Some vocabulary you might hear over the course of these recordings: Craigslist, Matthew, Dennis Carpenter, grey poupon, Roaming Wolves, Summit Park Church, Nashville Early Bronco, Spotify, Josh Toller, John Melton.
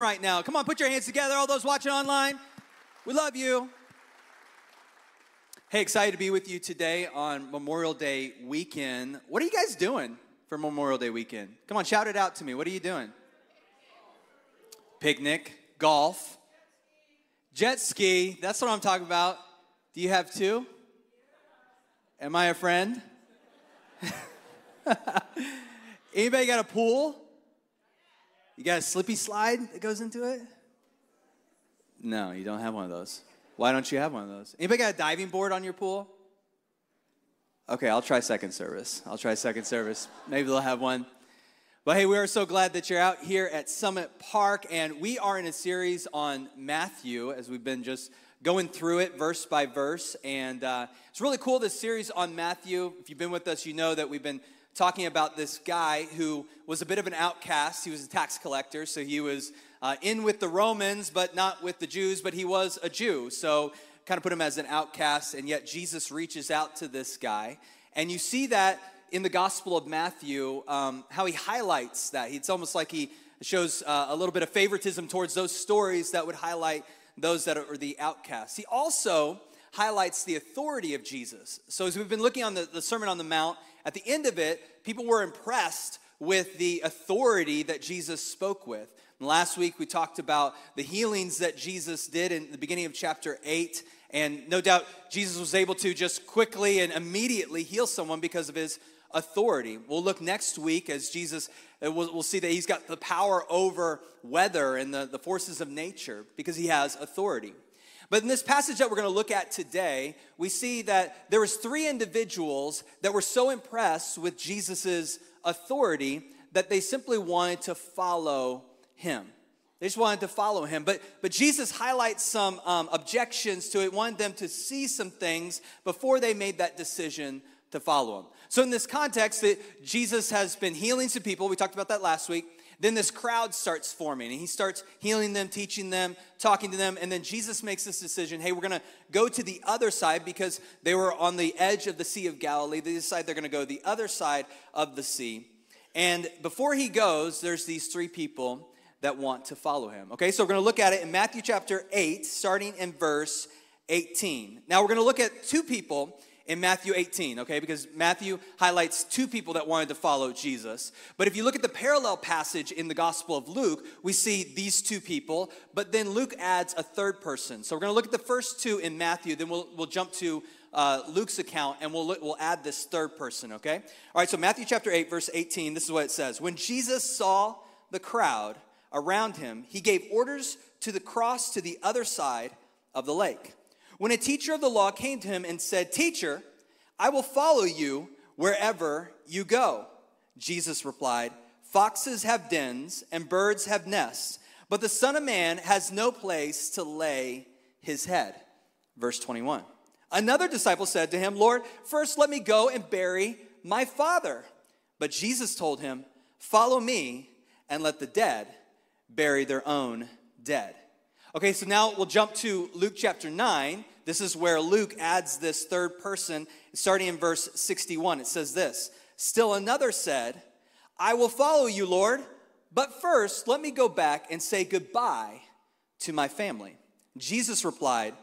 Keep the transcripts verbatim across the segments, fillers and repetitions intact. right now. Come on, put your hands together, all those watching online. We love you. Hey, excited to be with you today on Memorial Day weekend. What are you guys doing for Memorial Day weekend? Come on, shout it out to me. What are you doing? Picnic, golf, jet ski. That's what I'm talking about. Do you have two? Am I a friend? Anybody got a pool? You got a slippy slide that goes into it? No, you don't have one of those. Why don't you have one of those? Anybody got a diving board on your pool? Okay, I'll try second service. I'll try second service. Maybe they'll have one. But hey, we are so glad that you're out here at Summit Park, and we are in a series on Matthew as we've been just going through it verse by verse, and uh, it's really cool, this series on Matthew. If you've been with us, you know that we've been talking about this guy who was a bit of an outcast. He was a tax collector, so he was uh, in with the Romans, but not with the Jews, but he was a Jew, so kind of put him as an outcast, and yet Jesus reaches out to this guy, and you see that in the Gospel of Matthew, um, how he highlights that. It's almost like he shows uh, a little bit of favoritism towards those stories that would highlight those that are the outcasts. He also highlights the authority of Jesus. So as we've been looking on the, the Sermon on the Mount, at the end of it, people were impressed with the authority that Jesus spoke with. And last week, we talked about the healings that Jesus did in the beginning of chapter eight. And no doubt, Jesus was able to just quickly and immediately heal someone because of his authority. We'll look next week as Jesus, we'll see that he's got the power over weather and the, the forces of nature because he has authority. But in this passage that we're going to look at today, we see that there was three individuals that were so impressed with Jesus's authority that they simply wanted to follow him. They just wanted to follow him. But, but Jesus highlights some um, objections to it, wanted them to see some things before they made that decision to follow him. So in this context, that Jesus has been healing some people. We talked about that last week. Then this crowd starts forming, and he starts healing them, teaching them, talking to them, and then Jesus makes this decision, hey, we're going to go to the other side, because they were on the edge of the Sea of Galilee. They decide they're going to go the other side of the sea, and before he goes, there's these three people that want to follow him. Okay, so we're going to look at it in Matthew chapter eight, starting in verse eighteen. Now, we're going to look at two people in Matthew eighteen, okay, because Matthew highlights two people that wanted to follow Jesus. But if you look at the parallel passage in the Gospel of Luke, we see these two people, but then Luke adds a third person. So we're going to look at the first two in Matthew, then we'll we'll jump to uh, Luke's account, and we'll look, we'll add this third person, okay? All right, so Matthew chapter eight, verse eighteen, this is what it says. When Jesus saw the crowd around him, he gave orders to the cross to the other side of the lake. When a teacher of the law came to him and said, "Teacher, I will follow you wherever you go." Jesus replied, "Foxes have dens and birds have nests, but the Son of Man has no place to lay his head." Verse twenty-one. Another disciple said to him, "Lord, first let me go and bury my father." But Jesus told him, "Follow me and let the dead bury their own dead." Okay, so now we'll jump to Luke chapter nine. This is where Luke adds this third person, starting in verse sixty-one. It says this, "Still another said, 'I will follow you, Lord, but first let me go back and say goodbye to my family.' Jesus replied,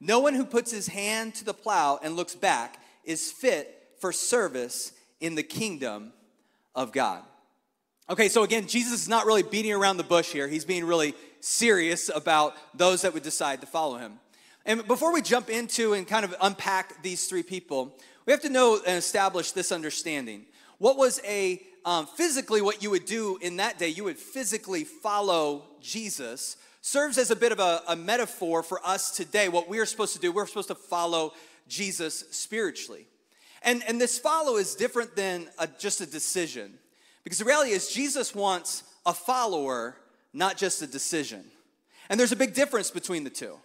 'No one who puts his hand to the plow and looks back is fit for service in the kingdom of God.'" Okay, so again, Jesus is not really beating around the bush here. He's being really serious about those that would decide to follow him. And before we jump into and kind of unpack these three people, we have to know and establish this understanding. What was a, um, physically what you would do in that day, you would physically follow Jesus, serves as a bit of a, a metaphor for us today. What we are supposed to do, we're supposed to follow Jesus spiritually. And, and this follow is different than a, just a decision. Because the reality is Jesus wants a follower, not just a decision. And there's a big difference between the two.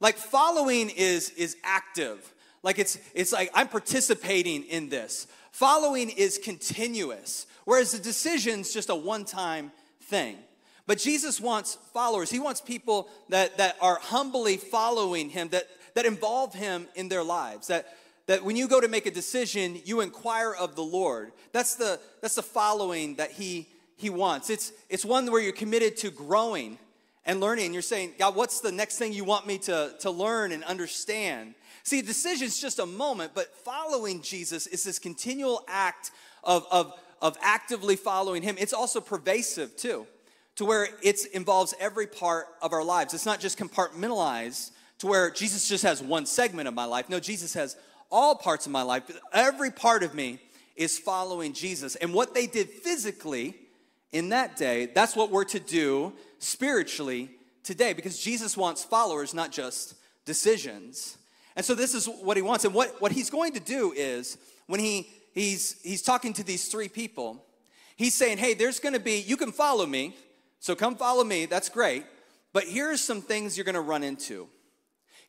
Like following is, is active. Like it's, it's like I'm participating in this. Following is continuous. Whereas the decision's just a one-time thing. But Jesus wants followers. He wants people that, that are humbly following him, that, that involve him in their lives, that That when you go to make a decision, you inquire of the Lord. That's the that's the following that he he wants. It's it's one where you're committed to growing and learning, and you're saying, God, what's the next thing you want me to, to learn and understand? See, a decision's just a moment, but following Jesus is this continual act of, of, of actively following him. It's also pervasive, too, to where it involves every part of our lives. It's not just compartmentalized to where Jesus just has one segment of my life. No, Jesus has all parts of my life. Every part of me is following Jesus. And what they did physically in that day, that's what we're to do spiritually today, because Jesus wants followers, not just decisions. And so this is what he wants. And what, what he's going to do is, when he he's he's talking to these three people, he's saying, hey, there's going to be, you can follow me, so come follow me, that's great, but here's some things you're going to run into.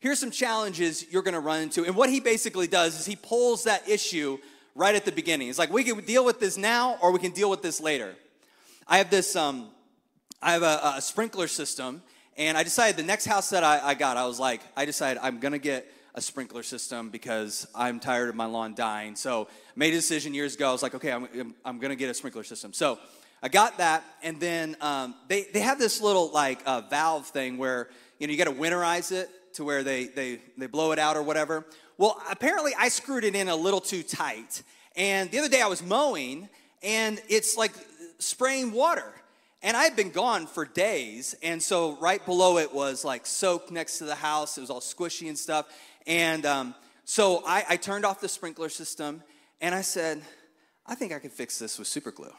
Here's some challenges you're going to run into. And what he basically does is he pulls that issue right at the beginning. He's like, we can deal with this now, or we can deal with this later. I have this, um, I have a, a sprinkler system, and I decided the next house that I, I got, I was like, I decided I'm going to get a sprinkler system because I'm tired of my lawn dying. So I made a decision years ago. I was like, okay, I'm, I'm, I'm going to get a sprinkler system. So I got that, and then um, they, they have this little, like, uh, valve thing where, you know, you got to winterize it to where they, they, they blow it out or whatever. Well, apparently I screwed it in a little too tight. And the other day I was mowing, and it's like spraying water, and I had been gone for days, and so right below it was like soaked next to the house. It was all squishy and stuff, and um, so I, I turned off the sprinkler system, and I said, I think I could fix this with super glue.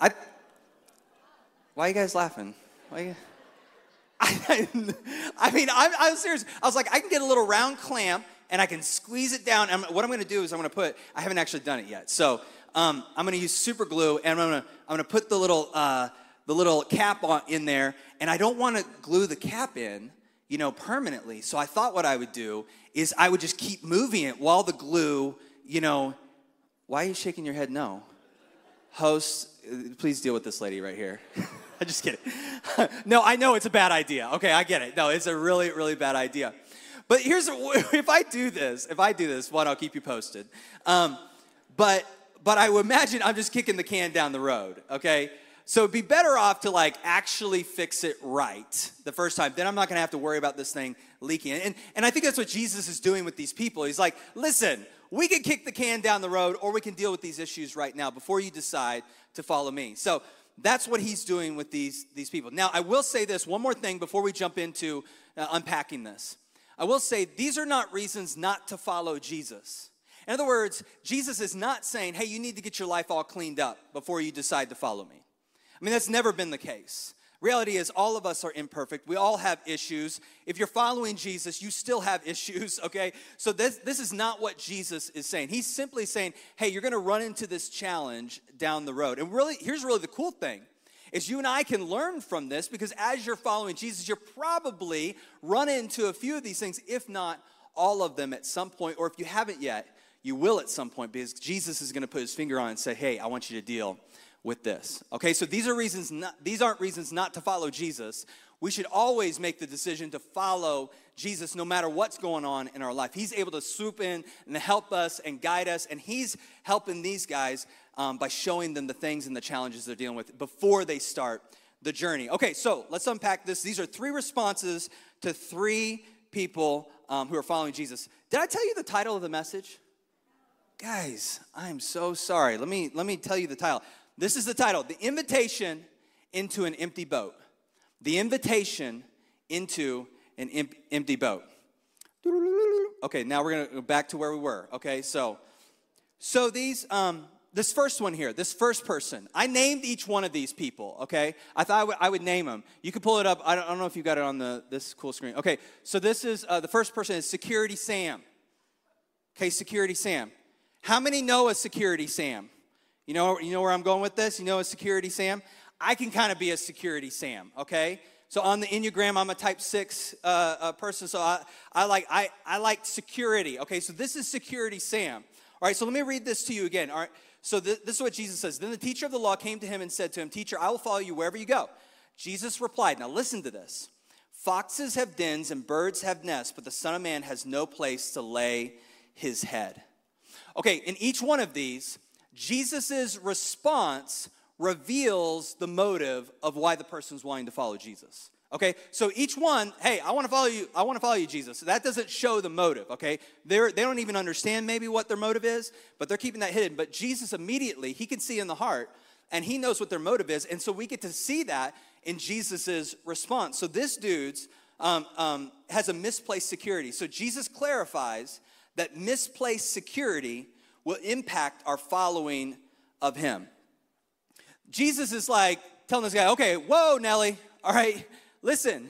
I, why are you guys laughing? Why you, I, I mean, I, I was serious. I was like, I can get a little round clamp, and I can squeeze it down, and what I'm going to do is I'm going to put, I haven't actually done it yet, so Um, I'm going to use super glue, and I'm going to I'm going to put the little uh, the little cap on, in there, and I don't want to glue the cap in, you know, permanently. So I thought what I would do is I would just keep moving it while the glue, you know. Why are you shaking your head? No, host, please deal with this lady right here. I'm just kidding. No, I know it's a bad idea. Okay, I get it. No, it's a really really bad idea. But here's if I do this, if I do this, what well, I'll keep you posted. Um, but But I would imagine I'm just kicking the can down the road, okay? So it'd be better off to, like, actually fix it right the first time. Then I'm not going to have to worry about this thing leaking. And, and I think that's what Jesus is doing with these people. He's like, listen, we can kick the can down the road, or we can deal with these issues right now before you decide to follow me. So that's what he's doing with these, these people. Now, I will say this, one more thing before we jump into uh, unpacking this. I will say these are not reasons not to follow Jesus. In other words, Jesus is not saying, hey, you need to get your life all cleaned up before you decide to follow me. I mean, that's never been the case. Reality is, all of us are imperfect. We all have issues. If you're following Jesus, you still have issues, okay? So this, this is not what Jesus is saying. He's simply saying, hey, you're going to run into this challenge down the road. And really, here's really the cool thing, is you and I can learn from this, because as you're following Jesus, you're probably run into a few of these things, if not all of them at some point, or if you haven't yet, you will at some point, because Jesus is going to put his finger on it and say, hey, I want you to deal with this. Okay, so these are reasons not, these aren't reasons not to follow Jesus. We should always make the decision to follow Jesus no matter what's going on in our life. He's able to swoop in and help us and guide us, and he's helping these guys um, by showing them the things and the challenges they're dealing with before they start the journey. Okay, so let's unpack this. These are three responses to three people um, who are following Jesus. Did I tell you the title of the message? Guys, I'm so sorry. Let me let me tell you the title. This is the title: The Invitation into an Empty Boat. The Invitation into an em- Empty Boat. Okay, now we're gonna go back to where we were. Okay, so so these um this first one here, this first person, I named each one of these people. Okay, I thought I would, I would name them. You can pull it up. I don't, I don't know if you got it on the this cool screen. Okay, so this is uh, the first person is Security Sam. Okay, Security Sam. How many know a Security Sam? You know, you know where I'm going with this? You know a Security Sam? I can kind of be a Security Sam, okay? So on the Enneagram, I'm a type six uh, uh, person, so I, I, like, I, I like security. Okay, so this is Security Sam. All right, so let me read this to you again. All right, so th- this is what Jesus says. Then the teacher of the law came to him and said to him, Teacher, I will follow you wherever you go. Jesus replied, now listen to this. Foxes have dens and birds have nests, but the Son of Man has no place to lay his head. Okay, in each one of these, Jesus' response reveals the motive of why the person's wanting to follow Jesus. Okay, so each one, hey, I want to follow you, I want to follow you, Jesus. So that doesn't show the motive, okay? They're, they don't even understand maybe what their motive is, but they're keeping that hidden. But Jesus immediately, he can see in the heart, and he knows what their motive is. And so we get to see that in Jesus's response. So this dude's um, um, has a misplaced security. So Jesus clarifies that misplaced security will impact our following of him. Jesus is like telling this guy, okay, whoa, Nelly, all right, listen,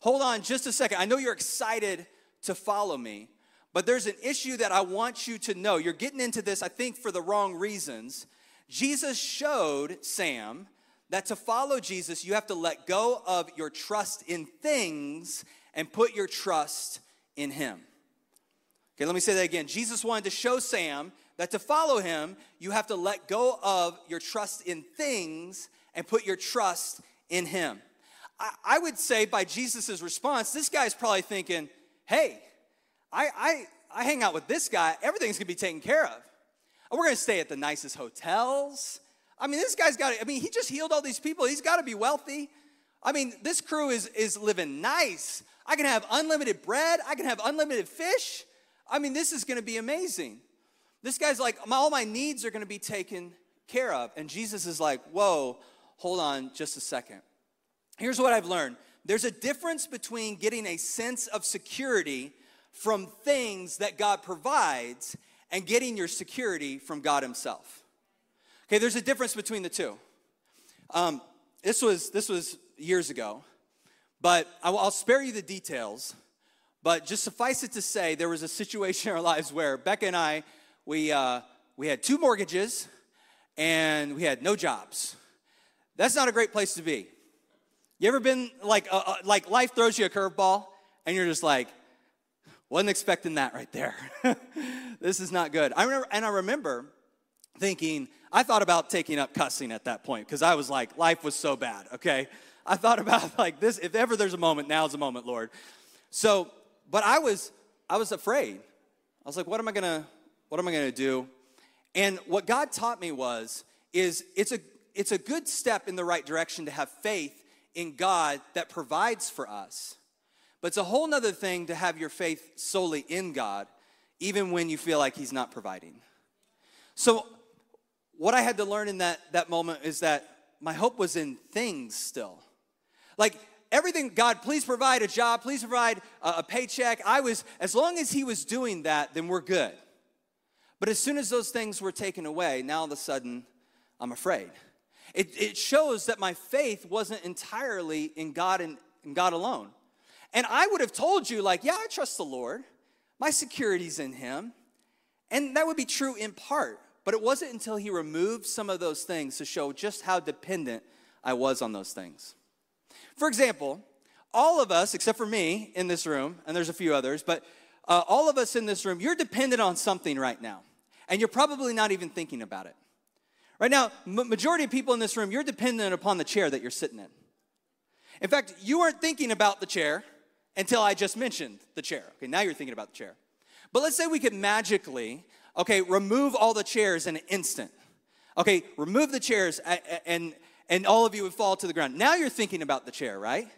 hold on just a second. I know you're excited to follow me, but there's an issue that I want you to know. You're getting into this, I think, for the wrong reasons. Jesus showed Sam that to follow Jesus, you have to let go of your trust in things and put your trust in him. Okay, let me say that again. Jesus wanted to show Sam that to follow him, you have to let go of your trust in things and put your trust in him. I would say by Jesus' response, this guy's probably thinking, hey, I, I, I hang out with this guy. Everything's going to be taken care of. We're going to stay at the nicest hotels. I mean, this guy's got to, I mean, he just healed all these people. He's got to be wealthy. I mean, this crew is, is living nice. I can have unlimited bread. I can have unlimited fish. I mean, this is going to be amazing. This guy's like, all my needs are going to be taken care of. And Jesus is like, whoa, hold on just a second. Here's what I've learned. There's a difference between getting a sense of security from things that God provides and getting your security from God himself. Okay, there's a difference between the two. Um, this was this was years ago, but I'll, I'll spare you the details, but just suffice it to say there was a situation in our lives where Becca and I, we, uh, we had two mortgages and we had no jobs. That's not a great place to be. You ever been like, uh, uh, like life throws you a curveball and you're just like, wasn't expecting that right there. This is not good. I remember, and I remember thinking, I thought about taking up cussing at that point because I was like, life was so bad, okay? I thought about like this, if ever there's a moment, now's the moment, Lord. So, but I was, I was afraid. I was like, what am I gonna, what am I gonna do? And what God taught me was, is it's a, it's a good step in the right direction to have faith in God that provides for us. But it's a whole nother thing to have your faith solely in God, even when you feel like he's not providing. So what I had to learn in that, that moment is that my hope was in things still. Like everything, God, please provide a job, please provide a, a paycheck. I was, as long as he was doing that, then we're good. But as soon as those things were taken away, now all of a sudden I'm afraid. It, it shows that my faith wasn't entirely in God and in God alone. And I would have told you, like, yeah, I trust the Lord. My security's in him. And that would be true in part. But it wasn't until he removed some of those things to show just how dependent I was on those things. For example, all of us, except for me in this room, and there's a few others, but uh, all of us in this room, you're dependent on something right now. And you're probably not even thinking about it. Right now, majority of people in this room, you're dependent upon the chair that you're sitting in. In fact, you weren't thinking about the chair until I just mentioned the chair. Okay, now you're thinking about the chair. But let's say we could magically, okay, remove all the chairs in an instant. Okay, remove the chairs and, and all of you would fall to the ground. Now you're thinking about the chair, right?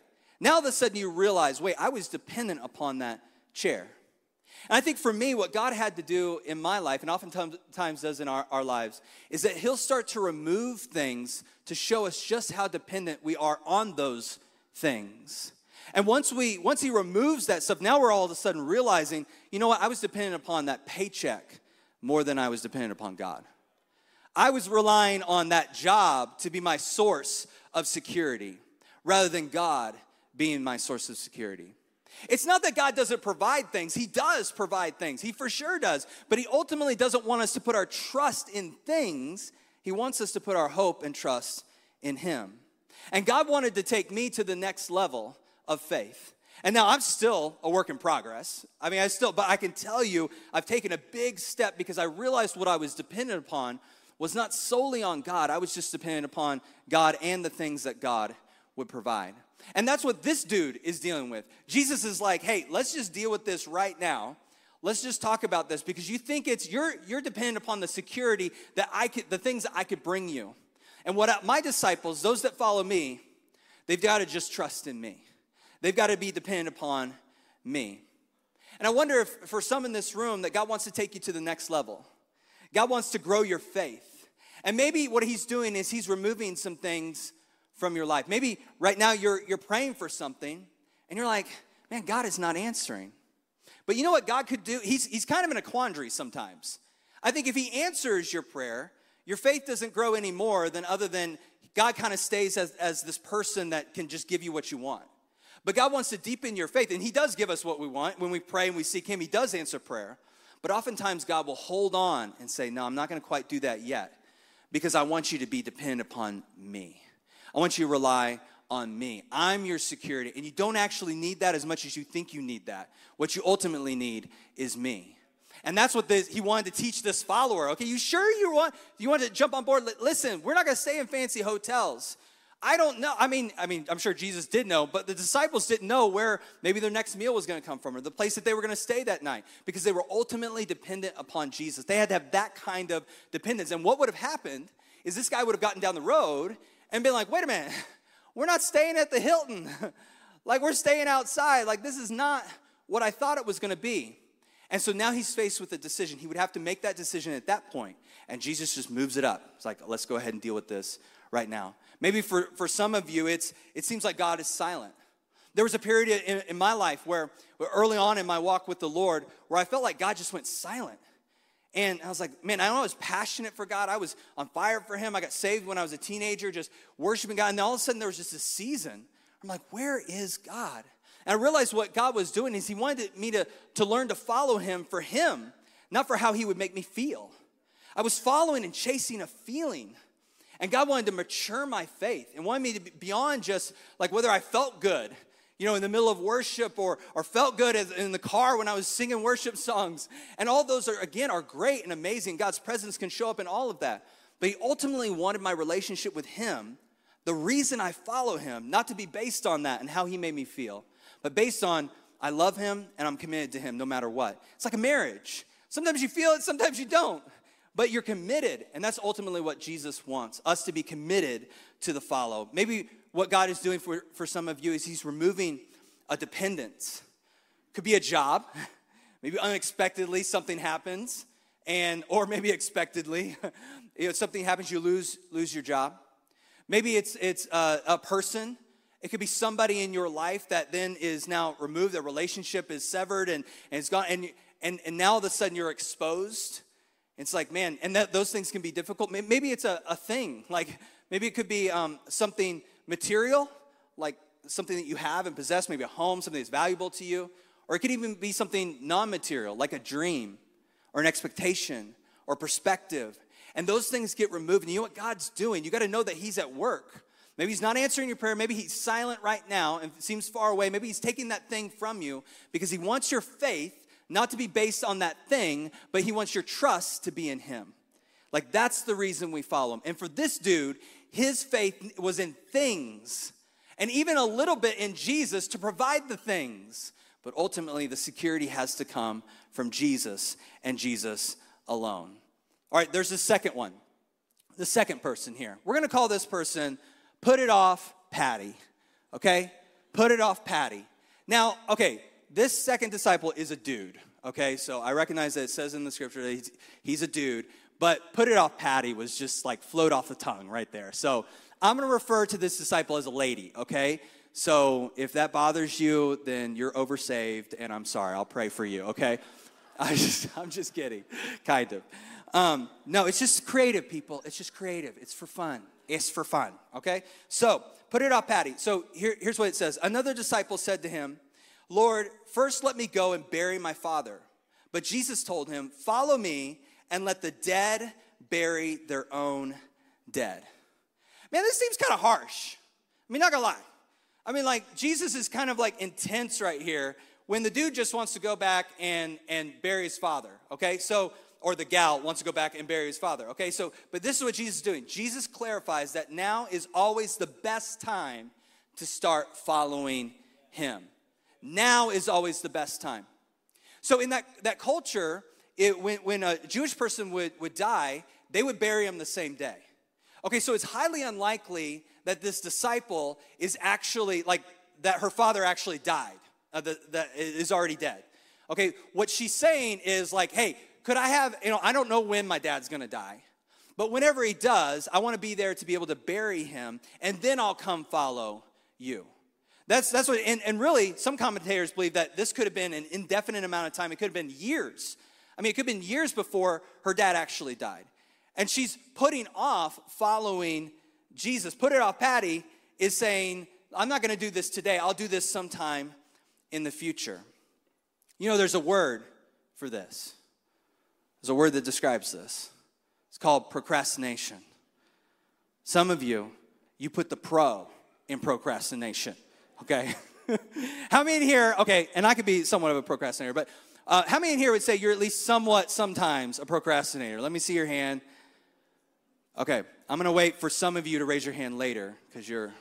Now all of a sudden you realize, wait, I was dependent upon that chair. And I think for me, what God had to do in my life, and oftentimes does in our, our lives, is that he'll start to remove things to show us just how dependent we are on those things. And once we, once he removes that stuff, now we're all of a sudden realizing, you know what, I was dependent upon that paycheck more than I was dependent upon God. I was relying on that job to be my source of security rather than God being my source of security. It's not that God doesn't provide things. He does provide things. He for sure does. But he ultimately doesn't want us to put our trust in things. He wants us to put our hope and trust in him. And God wanted to take me to the next level of faith. And now I'm still a work in progress. I mean, I still, but I can tell you I've taken a big step because I realized what I was dependent upon was not solely on God. I was just dependent upon God and the things that God would provide. And that's what this dude is dealing with. Jesus is like, hey, let's just deal with this right now. Let's just talk about this because you think it's, you're, you're dependent upon the security that I could, the things that I could bring you. And what I, my disciples, those that follow me, they've got to just trust in me. They've got to be dependent upon me. And I wonder if for some in this room that God wants to take you to the next level. God wants to grow your faith. And maybe what he's doing is he's removing some things from your life. Maybe right now you're, you're praying for something and you're like, man, God is not answering. But you know what God could do? He's, he's kind of in a quandary sometimes. I think if he answers your prayer, your faith doesn't grow any more than other than God kind of stays as, as this person that can just give you what you want. But God wants to deepen your faith, and he does give us what we want. When we pray and we seek him, he does answer prayer. But oftentimes God will hold on and say, no, I'm not going to quite do that yet because I want you to be dependent upon me. I want you to rely on me. I'm your security, and you don't actually need that as much as you think you need that. What you ultimately need is me. And that's what this, he wanted to teach this follower. Okay, you sure you want you want to jump on board? Listen, we're not going to stay in fancy hotels. I don't know. I mean, I mean, I'm sure Jesus did know, but the disciples didn't know where maybe their next meal was going to come from or the place that they were going to stay that night because they were ultimately dependent upon Jesus. They had to have that kind of dependence. And what would have happened is this guy would have gotten down the road and been like, wait a minute, we're not staying at the Hilton. Like, we're staying outside. Like, this is not what I thought it was going to be. And so now he's faced with a decision. He would have to make that decision at that point. And Jesus just moves it up. It's like, let's go ahead and deal with this right now. Maybe for, for some of you, it's it seems like God is silent. There was a period in, in my life where, where early on in my walk with the Lord where I felt like God just went silent. And I was like, man, I know I was passionate for God. I was on fire for him. I got saved when I was a teenager, just worshiping God. And then all of a sudden there was just this season. I'm like, where is God? And I realized what God was doing is he wanted me to, to learn to follow him for him, not for how he would make me feel. I was following and chasing a feeling. And God wanted to mature my faith and wanted me to be beyond just like whether I felt good, you know, in the middle of worship or, or felt good as, in the car when I was singing worship songs. And all those, are again, are great and amazing. God's presence can show up in all of that. But he ultimately wanted my relationship with him, the reason I follow him, not to be based on that and how he made me feel, but based on I love him and I'm committed to him no matter what. It's like a marriage. Sometimes you feel it, sometimes you don't. But you're committed, and that's ultimately what Jesus wants, us to be committed to the follow. Maybe what God is doing for, for some of you is he's removing a dependence. Could be a job. Maybe unexpectedly something happens, and or maybe expectedly you know, something happens, you lose lose your job. Maybe it's, it's a, a person. It could be somebody in your life that then is now removed, their relationship is severed, and, and it's gone, and, and, and now all of a sudden you're exposed. It's like, man, and that, those things can be difficult. Maybe it's a, a thing. Like, maybe it could be um, something material, like something that you have and possess, maybe a home, something that's valuable to you. Or it could even be something non-material, like a dream or an expectation or perspective. And those things get removed. And you know what God's doing? You got to know that he's at work. Maybe he's not answering your prayer. Maybe he's silent right now and seems far away. Maybe he's taking that thing from you because he wants your faith not to be based on that thing, but he wants your trust to be in him. Like, that's the reason we follow him. And for this dude, his faith was in things, and even a little bit in Jesus to provide the things. But ultimately, the security has to come from Jesus and Jesus alone. All right, there's the second one, the second person here. We're going to call this person, put it off Patty, okay? Put it off Patty. Now, okay, this second disciple is a dude, okay? So I recognize that it says in the scripture that he's, he's a dude, but put it off Patty was just like float off the tongue right there. So I'm going to refer to this disciple as a lady, okay? So if that bothers you, then you're oversaved, and I'm sorry. I'll pray for you, okay? I just, I'm just kidding, kind of. Um, no, it's just creative, people. It's just creative. It's for fun. It's for fun, okay? So put it off Patty. So here, here's what it says. Another disciple said to him, Lord, first let me go and bury my father. But Jesus told him, follow me and let the dead bury their own dead. Man, this seems kind of harsh. I mean, not gonna lie. I mean, like, Jesus is kind of like intense right here when the dude just wants to go back and, and bury his father, okay? So, or the gal wants to go back and bury his father, okay? So, but this is what Jesus is doing. Jesus clarifies that now is always the best time to start following him. Now is always the best time. So in that, that culture, it, when, when a Jewish person would, would die, they would bury him the same day. Okay, so it's highly unlikely that this disciple is actually, like, that her father actually died, uh, that, that is already dead. Okay, what she's saying is like, hey, could I have, you know, I don't know when my dad's gonna die, but whenever he does, I wanna be there to be able to bury him, and then I'll come follow you. That's that's what, and, and really, some commentators believe that this could have been an indefinite amount of time. It could have been years. I mean, it could have been years before her dad actually died. And she's putting off following Jesus. Put it off, Patty is saying, I'm not gonna do this today. I'll do this sometime in the future. You know, there's a word for this. There's a word that describes this. It's called procrastination. Some of you, you put the pro in procrastination, okay? How many in here, okay, and I could be somewhat of a procrastinator, but uh, how many in here would say you're at least somewhat sometimes a procrastinator? Let me see your hand. Okay, I'm gonna wait for some of you to raise your hand later, because you're,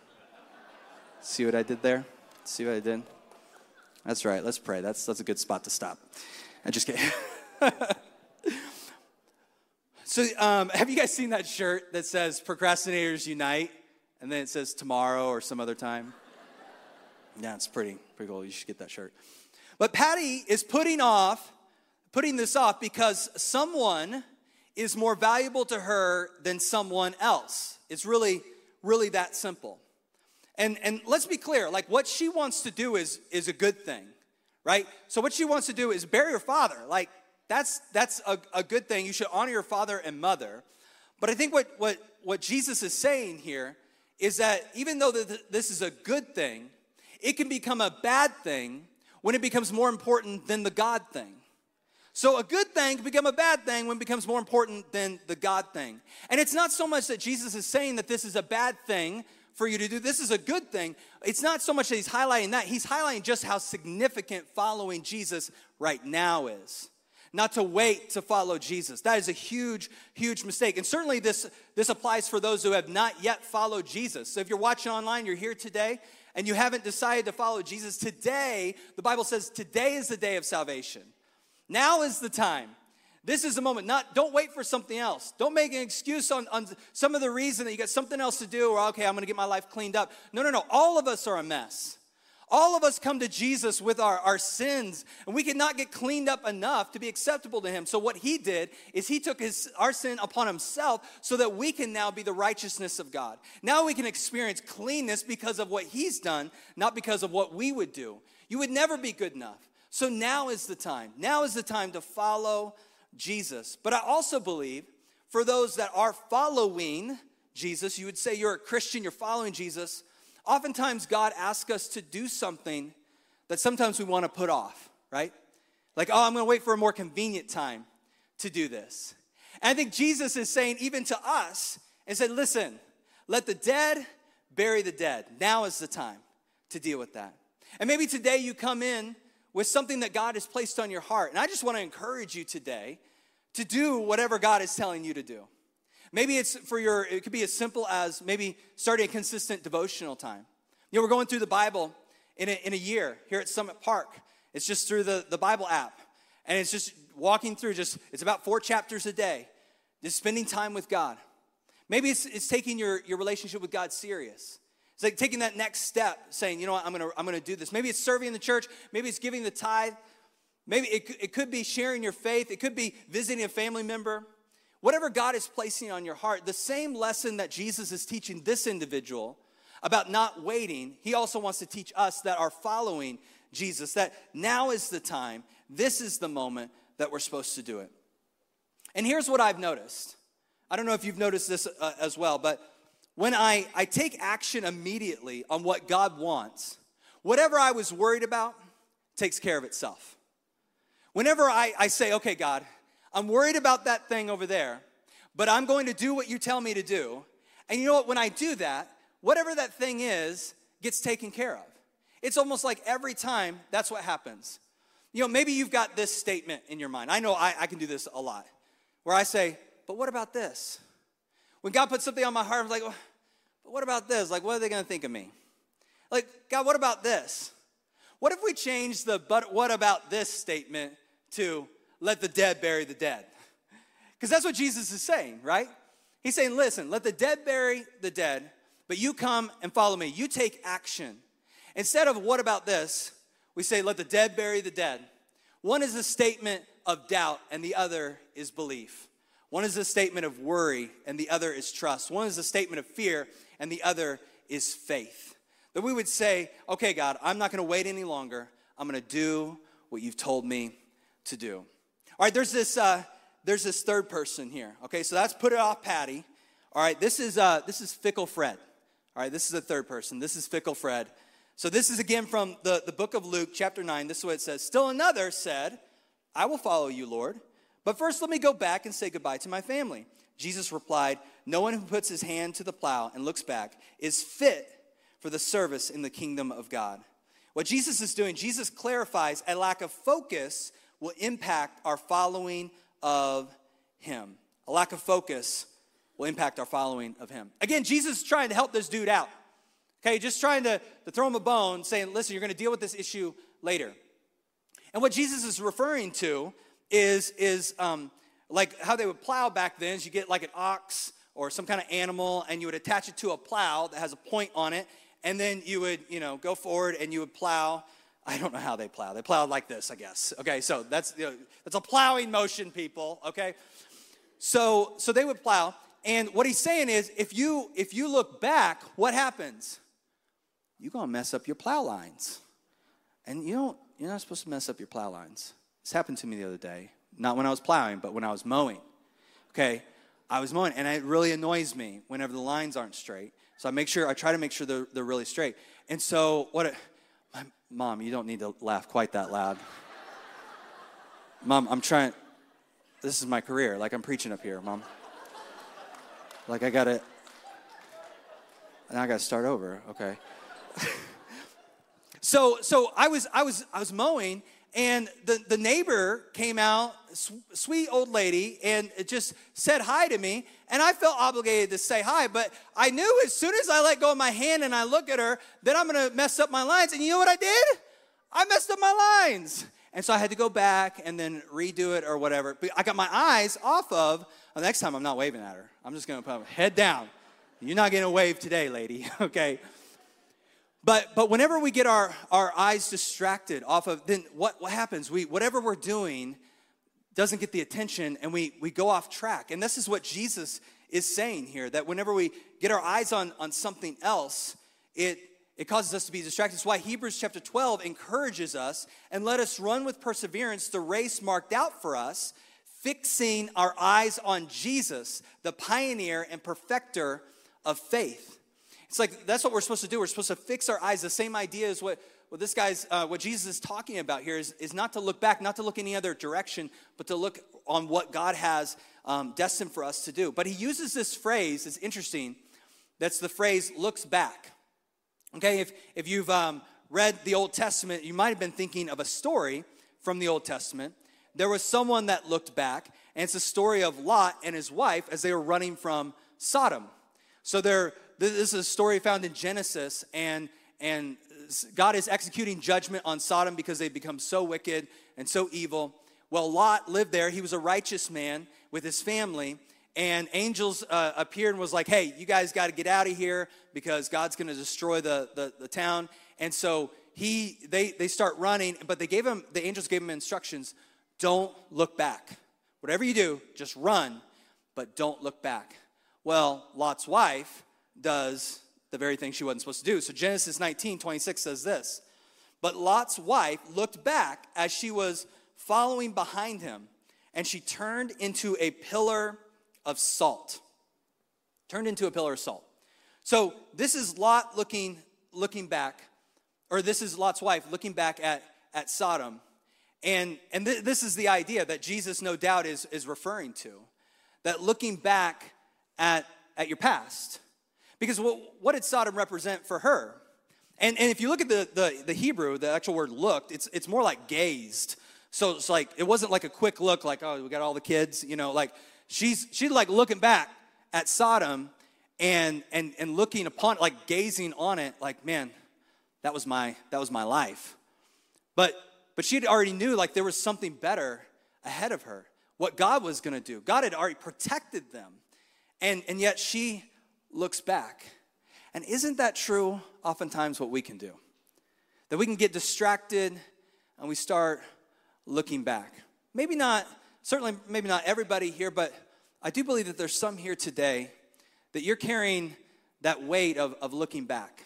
see what I did there? See what I did? That's right, let's pray. That's that's a good spot to stop. I just kidding. So um, have you guys seen that shirt that says procrastinators unite? And then it says tomorrow or some other time. Yeah, it's pretty, pretty cool. You should get that shirt. But Patty is putting off, putting this off because someone is more valuable to her than someone else. It's really, really that simple. And and let's be clear, like what she wants to do is is a good thing, right? So what she wants to do is bury her father. Like that's that's a, a good thing. You should honor your father and mother. But I think what what, what Jesus is saying here is that even though th- this is a good thing, it can become a bad thing when it becomes more important than the God thing. So a good thing can become a bad thing when it becomes more important than the God thing. And it's not so much that Jesus is saying that this is a bad thing for you to do. This is a good thing. It's not so much that he's highlighting that. He's highlighting just how significant following Jesus right now is. Not to wait to follow Jesus. That is a huge, huge mistake. And certainly this, this applies for those who have not yet followed Jesus. So if you're watching online, you're here today, and you haven't decided to follow Jesus today, the Bible says today is the day of salvation. Now is the time. This is the moment. Not, don't wait for something else. Don't make an excuse on, on some of the reason that you got something else to do or, okay, I'm going to get my life cleaned up. No, no, no. All of us are a mess. All of us come to Jesus with our, our sins, and we cannot get cleaned up enough to be acceptable to him. So what he did is he took his, our sin upon himself so that we can now be the righteousness of God. Now we can experience cleanness because of what he's done, not because of what we would do. You would never be good enough. So now is the time. Now is the time to follow Jesus. But I also believe for those that are following Jesus, you would say you're a Christian, you're following Jesus, oftentimes, God asks us to do something that sometimes we want to put off, right? Like, oh, I'm going to wait for a more convenient time to do this. And I think Jesus is saying even to us, and said, listen, let the dead bury the dead. Now is the time to deal with that. And maybe today you come in with something that God has placed on your heart. And I just want to encourage you today to do whatever God is telling you to do. Maybe it's for your, it could be as simple as maybe starting a consistent devotional time. You know, we're going through the Bible in a, in a year here at Summit Park. It's just through the, the Bible app. And it's just walking through just, it's about four chapters a day. Just spending time with God. Maybe it's it's taking your, your relationship with God serious. It's like taking that next step, saying, you know what, I'm gonna, I'm gonna do this. Maybe it's serving in the church. Maybe it's giving the tithe. Maybe it, it could be sharing your faith. It could be visiting a family member. Whatever God is placing on your heart, the same lesson that Jesus is teaching this individual about not waiting, he also wants to teach us that are following Jesus, that now is the time, this is the moment that we're supposed to do it. And here's what I've noticed. I don't know if you've noticed this uh, as well, but when I, I take action immediately on what God wants, whatever I was worried about takes care of itself. Whenever I, I say, okay, God, I'm worried about that thing over there, but I'm going to do what you tell me to do. And you know what? When I do that, whatever that thing is gets taken care of. It's almost like every time that's what happens. You know, maybe you've got this statement in your mind. I know I, I can do this a lot, where I say, but what about this? When God puts something on my heart, I'm like, well, but what about this? Like, what are they going to think of me? Like, God, what about this? What if we change the but what about this statement to let the dead bury the dead? Because that's what Jesus is saying, right? He's saying, listen, let the dead bury the dead, but you come and follow me. You take action. Instead of what about this, we say let the dead bury the dead. One is a statement of doubt and the other is belief. One is a statement of worry and the other is trust. One is a statement of fear and the other is faith. That we would say, okay, God, I'm not going to wait any longer. I'm going to do what you've told me to do. All right, there's this uh, there's this third person here. Okay, so that's put it off Patty. All right, this is uh, this is Fickle Fred. All right, this is the third person. This is Fickle Fred. So this is again from the, the book of Luke, chapter nine. This is what it says. Still another said, I will follow you, Lord. But first let me go back and say goodbye to my family. Jesus replied, no one who puts his hand to the plow and looks back is fit for the service in the kingdom of God. What Jesus is doing, Jesus clarifies a lack of focus will impact our following of him. A lack of focus will impact our following of him. Again, Jesus is trying to help this dude out. Okay, just trying to, to throw him a bone, saying, listen, you're going to deal with this issue later. And what Jesus is referring to is, is um, like how they would plow back then is you get like an ox or some kind of animal, and you would attach it to a plow that has a point on it, and then you would, you know, go forward and you would plow. I don't know how they plow. They plowed like this, I guess. Okay, so that's, you know, that's a plowing motion, people, okay? So so they would plow, and what he's saying is if you if you look back, what happens? You're going to mess up your plow lines. And you don't, you're not supposed to mess up your plow lines. This happened to me the other day. Not when I was plowing, but when I was mowing. Okay, I was mowing, and it really annoys me whenever the lines aren't straight. So I make sure, I try to make sure they're, they're really straight. And so what, a, my, Mom, you don't need to laugh quite that loud. Mom, I'm trying, this is my career. Like, I'm preaching up here, Mom. Like, I got to, now I got to start over, okay. so so I was I was, I was mowing, and the, the neighbor came out, sweet old lady, and just said hi to me. And I felt obligated to say hi, but I knew as soon as I let go of my hand and I look at her, then I'm going to mess up my lines. And you know what I did? I messed up my lines. And so I had to go back and then redo it or whatever. But I got my eyes off of, well, next time I'm not waving at her. I'm just going to put my head down. You're not going to wave today, lady, okay? But but whenever we get our, our eyes distracted off of, then what, what happens? We whatever we're doing doesn't get the attention, and we, we go off track. And this is what Jesus is saying here, that whenever we get our eyes on, on something else, it, it causes us to be distracted. It's why Hebrews chapter twelve encourages us, and let us run with perseverance the race marked out for us, fixing our eyes on Jesus, the pioneer and perfecter of faith. It's like, that's what we're supposed to do. We're supposed to fix our eyes. The same idea is what, what this guy's, uh, what Jesus is talking about here is, is not to look back, not to look any other direction, but to look on what God has um, destined for us to do. But he uses this phrase, it's interesting, that's the phrase, looks back. Okay, if, if you've um, read the Old Testament, you might have been thinking of a story from the Old Testament. There was someone that looked back, and it's a story of Lot and his wife as they were running from Sodom. So they're, this is a story found in Genesis, and and God is executing judgment on Sodom because they've become so wicked and so evil. Well, Lot lived there. He was a righteous man with his family, and angels uh, appeared and was like, hey, you guys got to get out of here because God's going to destroy the, the, the town. And so he they they start running, but they gave him the angels gave him instructions, don't look back. Whatever you do, just run, but don't look back. Well, Lot's wife does the very thing she wasn't supposed to do. So Genesis nineteen twenty-six says this, but Lot's wife looked back as she was following behind him, and she turned into a pillar of salt. Turned into a pillar of salt. So this is Lot looking looking back, or this is Lot's wife looking back at, at Sodom. And, and th- this is the idea that Jesus no doubt is, is referring to, that looking back at, at your past. Because what did Sodom represent for her? And and if you look at the, the, the Hebrew, the actual word looked, it's it's more like gazed. So it's like, it wasn't like a quick look like, oh, we got all the kids, you know, like she's she's like looking back at Sodom and and and looking upon it, like gazing on it, like, man, that was my that was my life. But but she already knew like there was something better ahead of her, what God was gonna do. God had already protected them. And and yet she looks back. And isn't that true oftentimes what we can do? that we can get distracted and we start looking back. Maybe not, certainly maybe not everybody here, but I do believe that there's some here today that you're carrying that weight of, of looking back.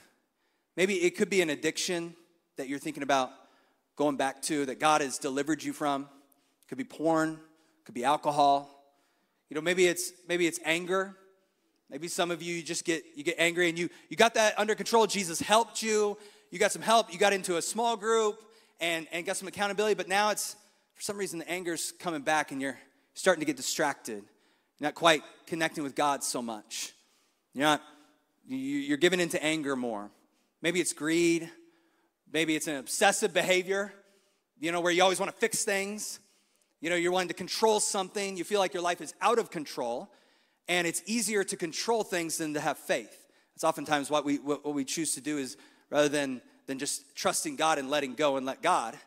Maybe it could be an addiction that you're thinking about going back to that God has delivered you from. It could be porn, it could be alcohol. You know, maybe it's maybe it's anger. Maybe some of you, you just get you get angry and you you got that under control. Jesus helped you. You got some help. You got into a small group and, and got some accountability, but now it's for some reason the anger's coming back and you're starting to get distracted. You're not quite connecting with God so much. You're not you're giving into anger more. Maybe it's greed. Maybe it's an obsessive behavior, you know, where you always want to fix things. You know, you're wanting to control something. You feel like your life is out of control, and it's easier to control things than to have faith. That's oftentimes what we what we choose to do is rather than, than just trusting God and letting go and let God,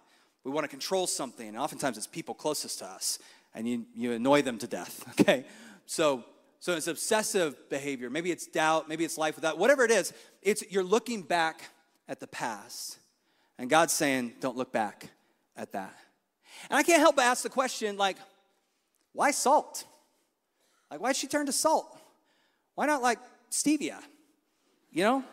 we want to control something. And oftentimes it's people closest to us, and you, you annoy them to death, okay? So, so it's obsessive behavior. Maybe it's doubt. Maybe it's life without. Whatever it is, it's you're looking back at the past. And God's saying, don't look back at that. And I can't help but ask the question, like, why salt? Like, why'd she turn to salt? Why not, like, stevia? You know?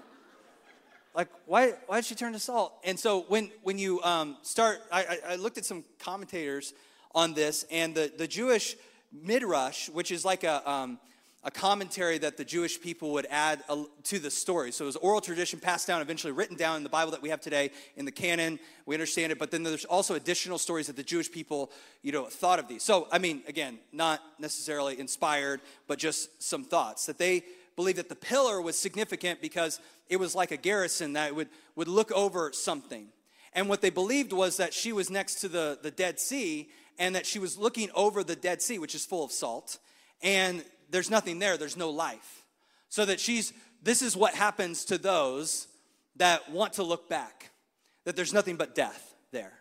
Like, why why did she turn to salt? And so when, when you um, start, I, I looked at some commentators on this, and the, the Jewish midrash, which is like a, um, a commentary that the Jewish people would add to the story. So it was oral tradition passed down, eventually written down in the Bible that we have today, in the canon, we understand it, but then there's also additional stories that the Jewish people, you know, thought of these. So, I mean, again, not necessarily inspired, but just some thoughts, that they believed that the pillar was significant because it was like a garrison that would, would look over something. And what they believed was that she was next to the, the Dead Sea, and that she was looking over the Dead Sea, which is full of salt, and there's nothing there. There's no life. So that she's, this is what happens to those that want to look back, that there's nothing but death there.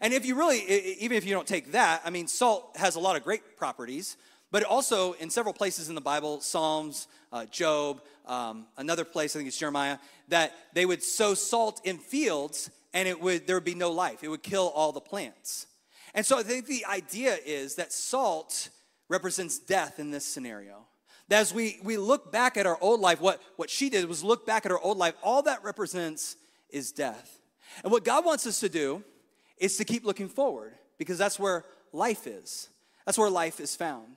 And if you really, even if you don't take that, I mean, salt has a lot of great properties, but also in several places in the Bible, Psalms, uh, Job, um, another place, I think it's Jeremiah, that they would sow salt in fields and it would, there would be no life. It would kill all the plants. And so I think the idea is that salt represents death in this scenario. That as we, we look back at our old life, what, what she did was look back at her old life. All that represents is death. And what God wants us to do is to keep looking forward, because that's where life is. That's where life is found.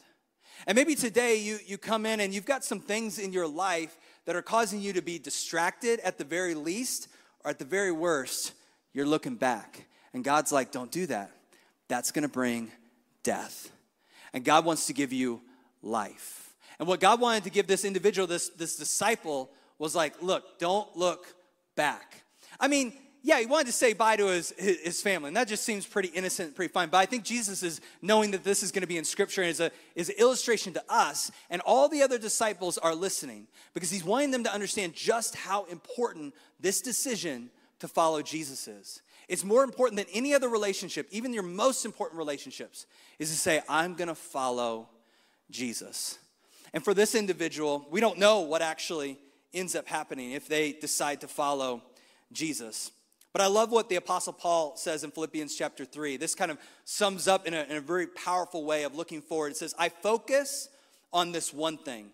And maybe today you, you come in and you've got some things in your life that are causing you to be distracted at the very least, or at the very worst, you're looking back. And God's like, don't do that. That's going to bring death. And God wants to give you life. And what God wanted to give this individual, this, this disciple, was like, look, don't look back. I mean, yeah, he wanted to say bye to his, his family. And that just seems pretty innocent, pretty fine. But I think Jesus is knowing that this is going to be in Scripture and is, a, is an illustration to us. And all the other disciples are listening because he's wanting them to understand just how important this decision to follow Jesus is. It's more important than any other relationship, even your most important relationships, is to say, I'm going to follow Jesus. And for this individual, we don't know what actually ends up happening if they decide to follow Jesus. But I love what the Apostle Paul says in Philippians chapter three. This kind of sums up in a, in a very powerful way of looking forward. It says, I focus on this one thing,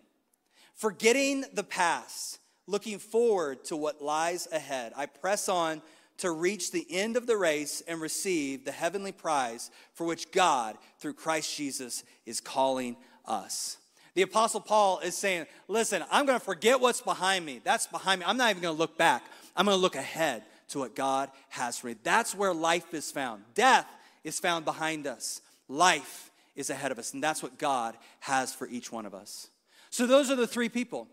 forgetting the past, looking forward to what lies ahead. I press on to reach the end of the race and receive the heavenly prize for which God, through Christ Jesus, is calling us. The Apostle Paul is saying, listen, I'm going to forget what's behind me. That's behind me. I'm not even going to look back. I'm going to look ahead to what God has for me. That's where life is found. Death is found behind us. Life is ahead of us, and that's what God has for each one of us. So those are the three people.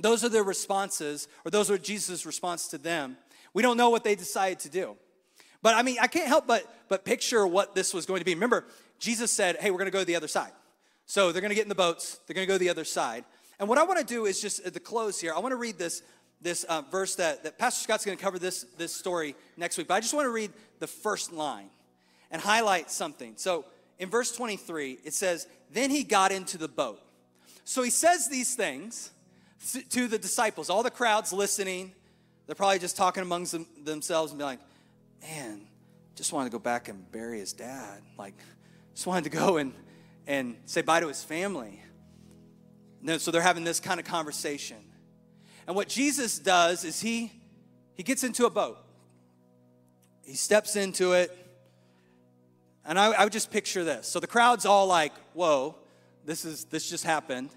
Those are their responses, or those are Jesus' response to them. We don't know what they decided to do. But, I mean, I can't help but, but picture what this was going to be. Remember, Jesus said, hey, we're going to go to the other side. So they're going to get in the boats. They're going to go to the other side. And what I want to do is just at the close here, I want to read this, this uh, verse that, that Pastor Scott's going to cover this, this story next week. But I just want to read the first line and highlight something. So in verse twenty-three, it says, then he got into the boat. So he says these things to the disciples, all the crowds listening, They're probably just talking amongst them, themselves and be like, man, just wanted to go back and bury his dad. Like, just wanted to go and, and say bye to his family. And then, so they're having this kind of conversation. And what Jesus does is he, he gets into a boat. He steps into it. And I, I would just picture this. So the crowd's all like, whoa, this is this just happened.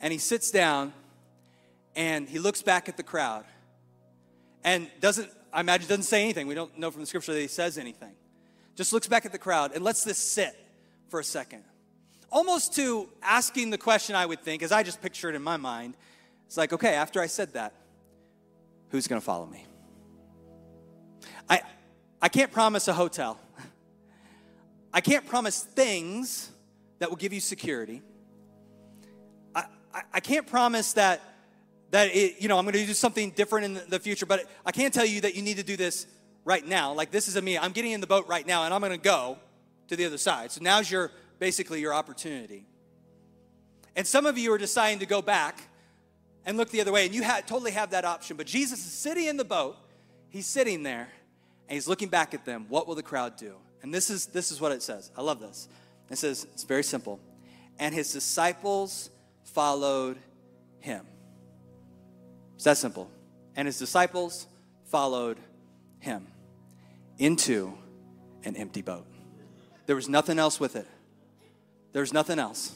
And he sits down and he looks back at the crowd and doesn't, I imagine doesn't say anything. We don't know from the scripture that he says anything. Just looks back at the crowd and lets this sit for a second. Almost to asking the question, I would think, as I just picture it in my mind. It's like, okay, after I said that, who's going to follow me? I I can't promise a hotel. I can't promise things that will give you security. I, I, I can't promise that, that it, you know, I'm going to do something different in the, the future, but I can tell you that you need to do this right now. Like, this is a me. I'm getting in the boat right now, and I'm going to go to the other side. So now's your basically your opportunity. And some of you are deciding to go back and look the other way, and you ha- totally have that option. But Jesus is sitting in the boat. He's sitting there, and he's looking back at them. What will the crowd do? And this is this is what it says. I love this. It says, it's very simple. And his disciples followed him. It's that simple. And his disciples followed him into an empty boat. There was nothing else with it. There was nothing else.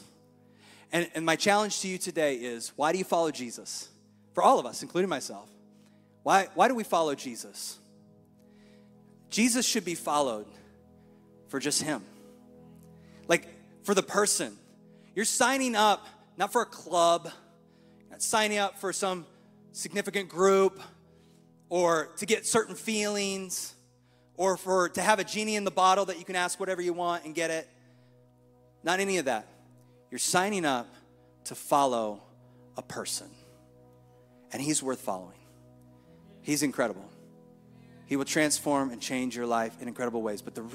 And, and my challenge to you today is, why do you follow Jesus? For all of us, including myself. Why, why do we follow Jesus? Jesus should be followed for just him. Like, for the person. You're signing up, not for a club, not signing up for some significant group, or to get certain feelings, or for to have a genie in the bottle that you can ask whatever you want and get it. Not any of that. You're signing up to follow a person. And he's worth following. He's incredible. He will transform and change your life in incredible ways. But the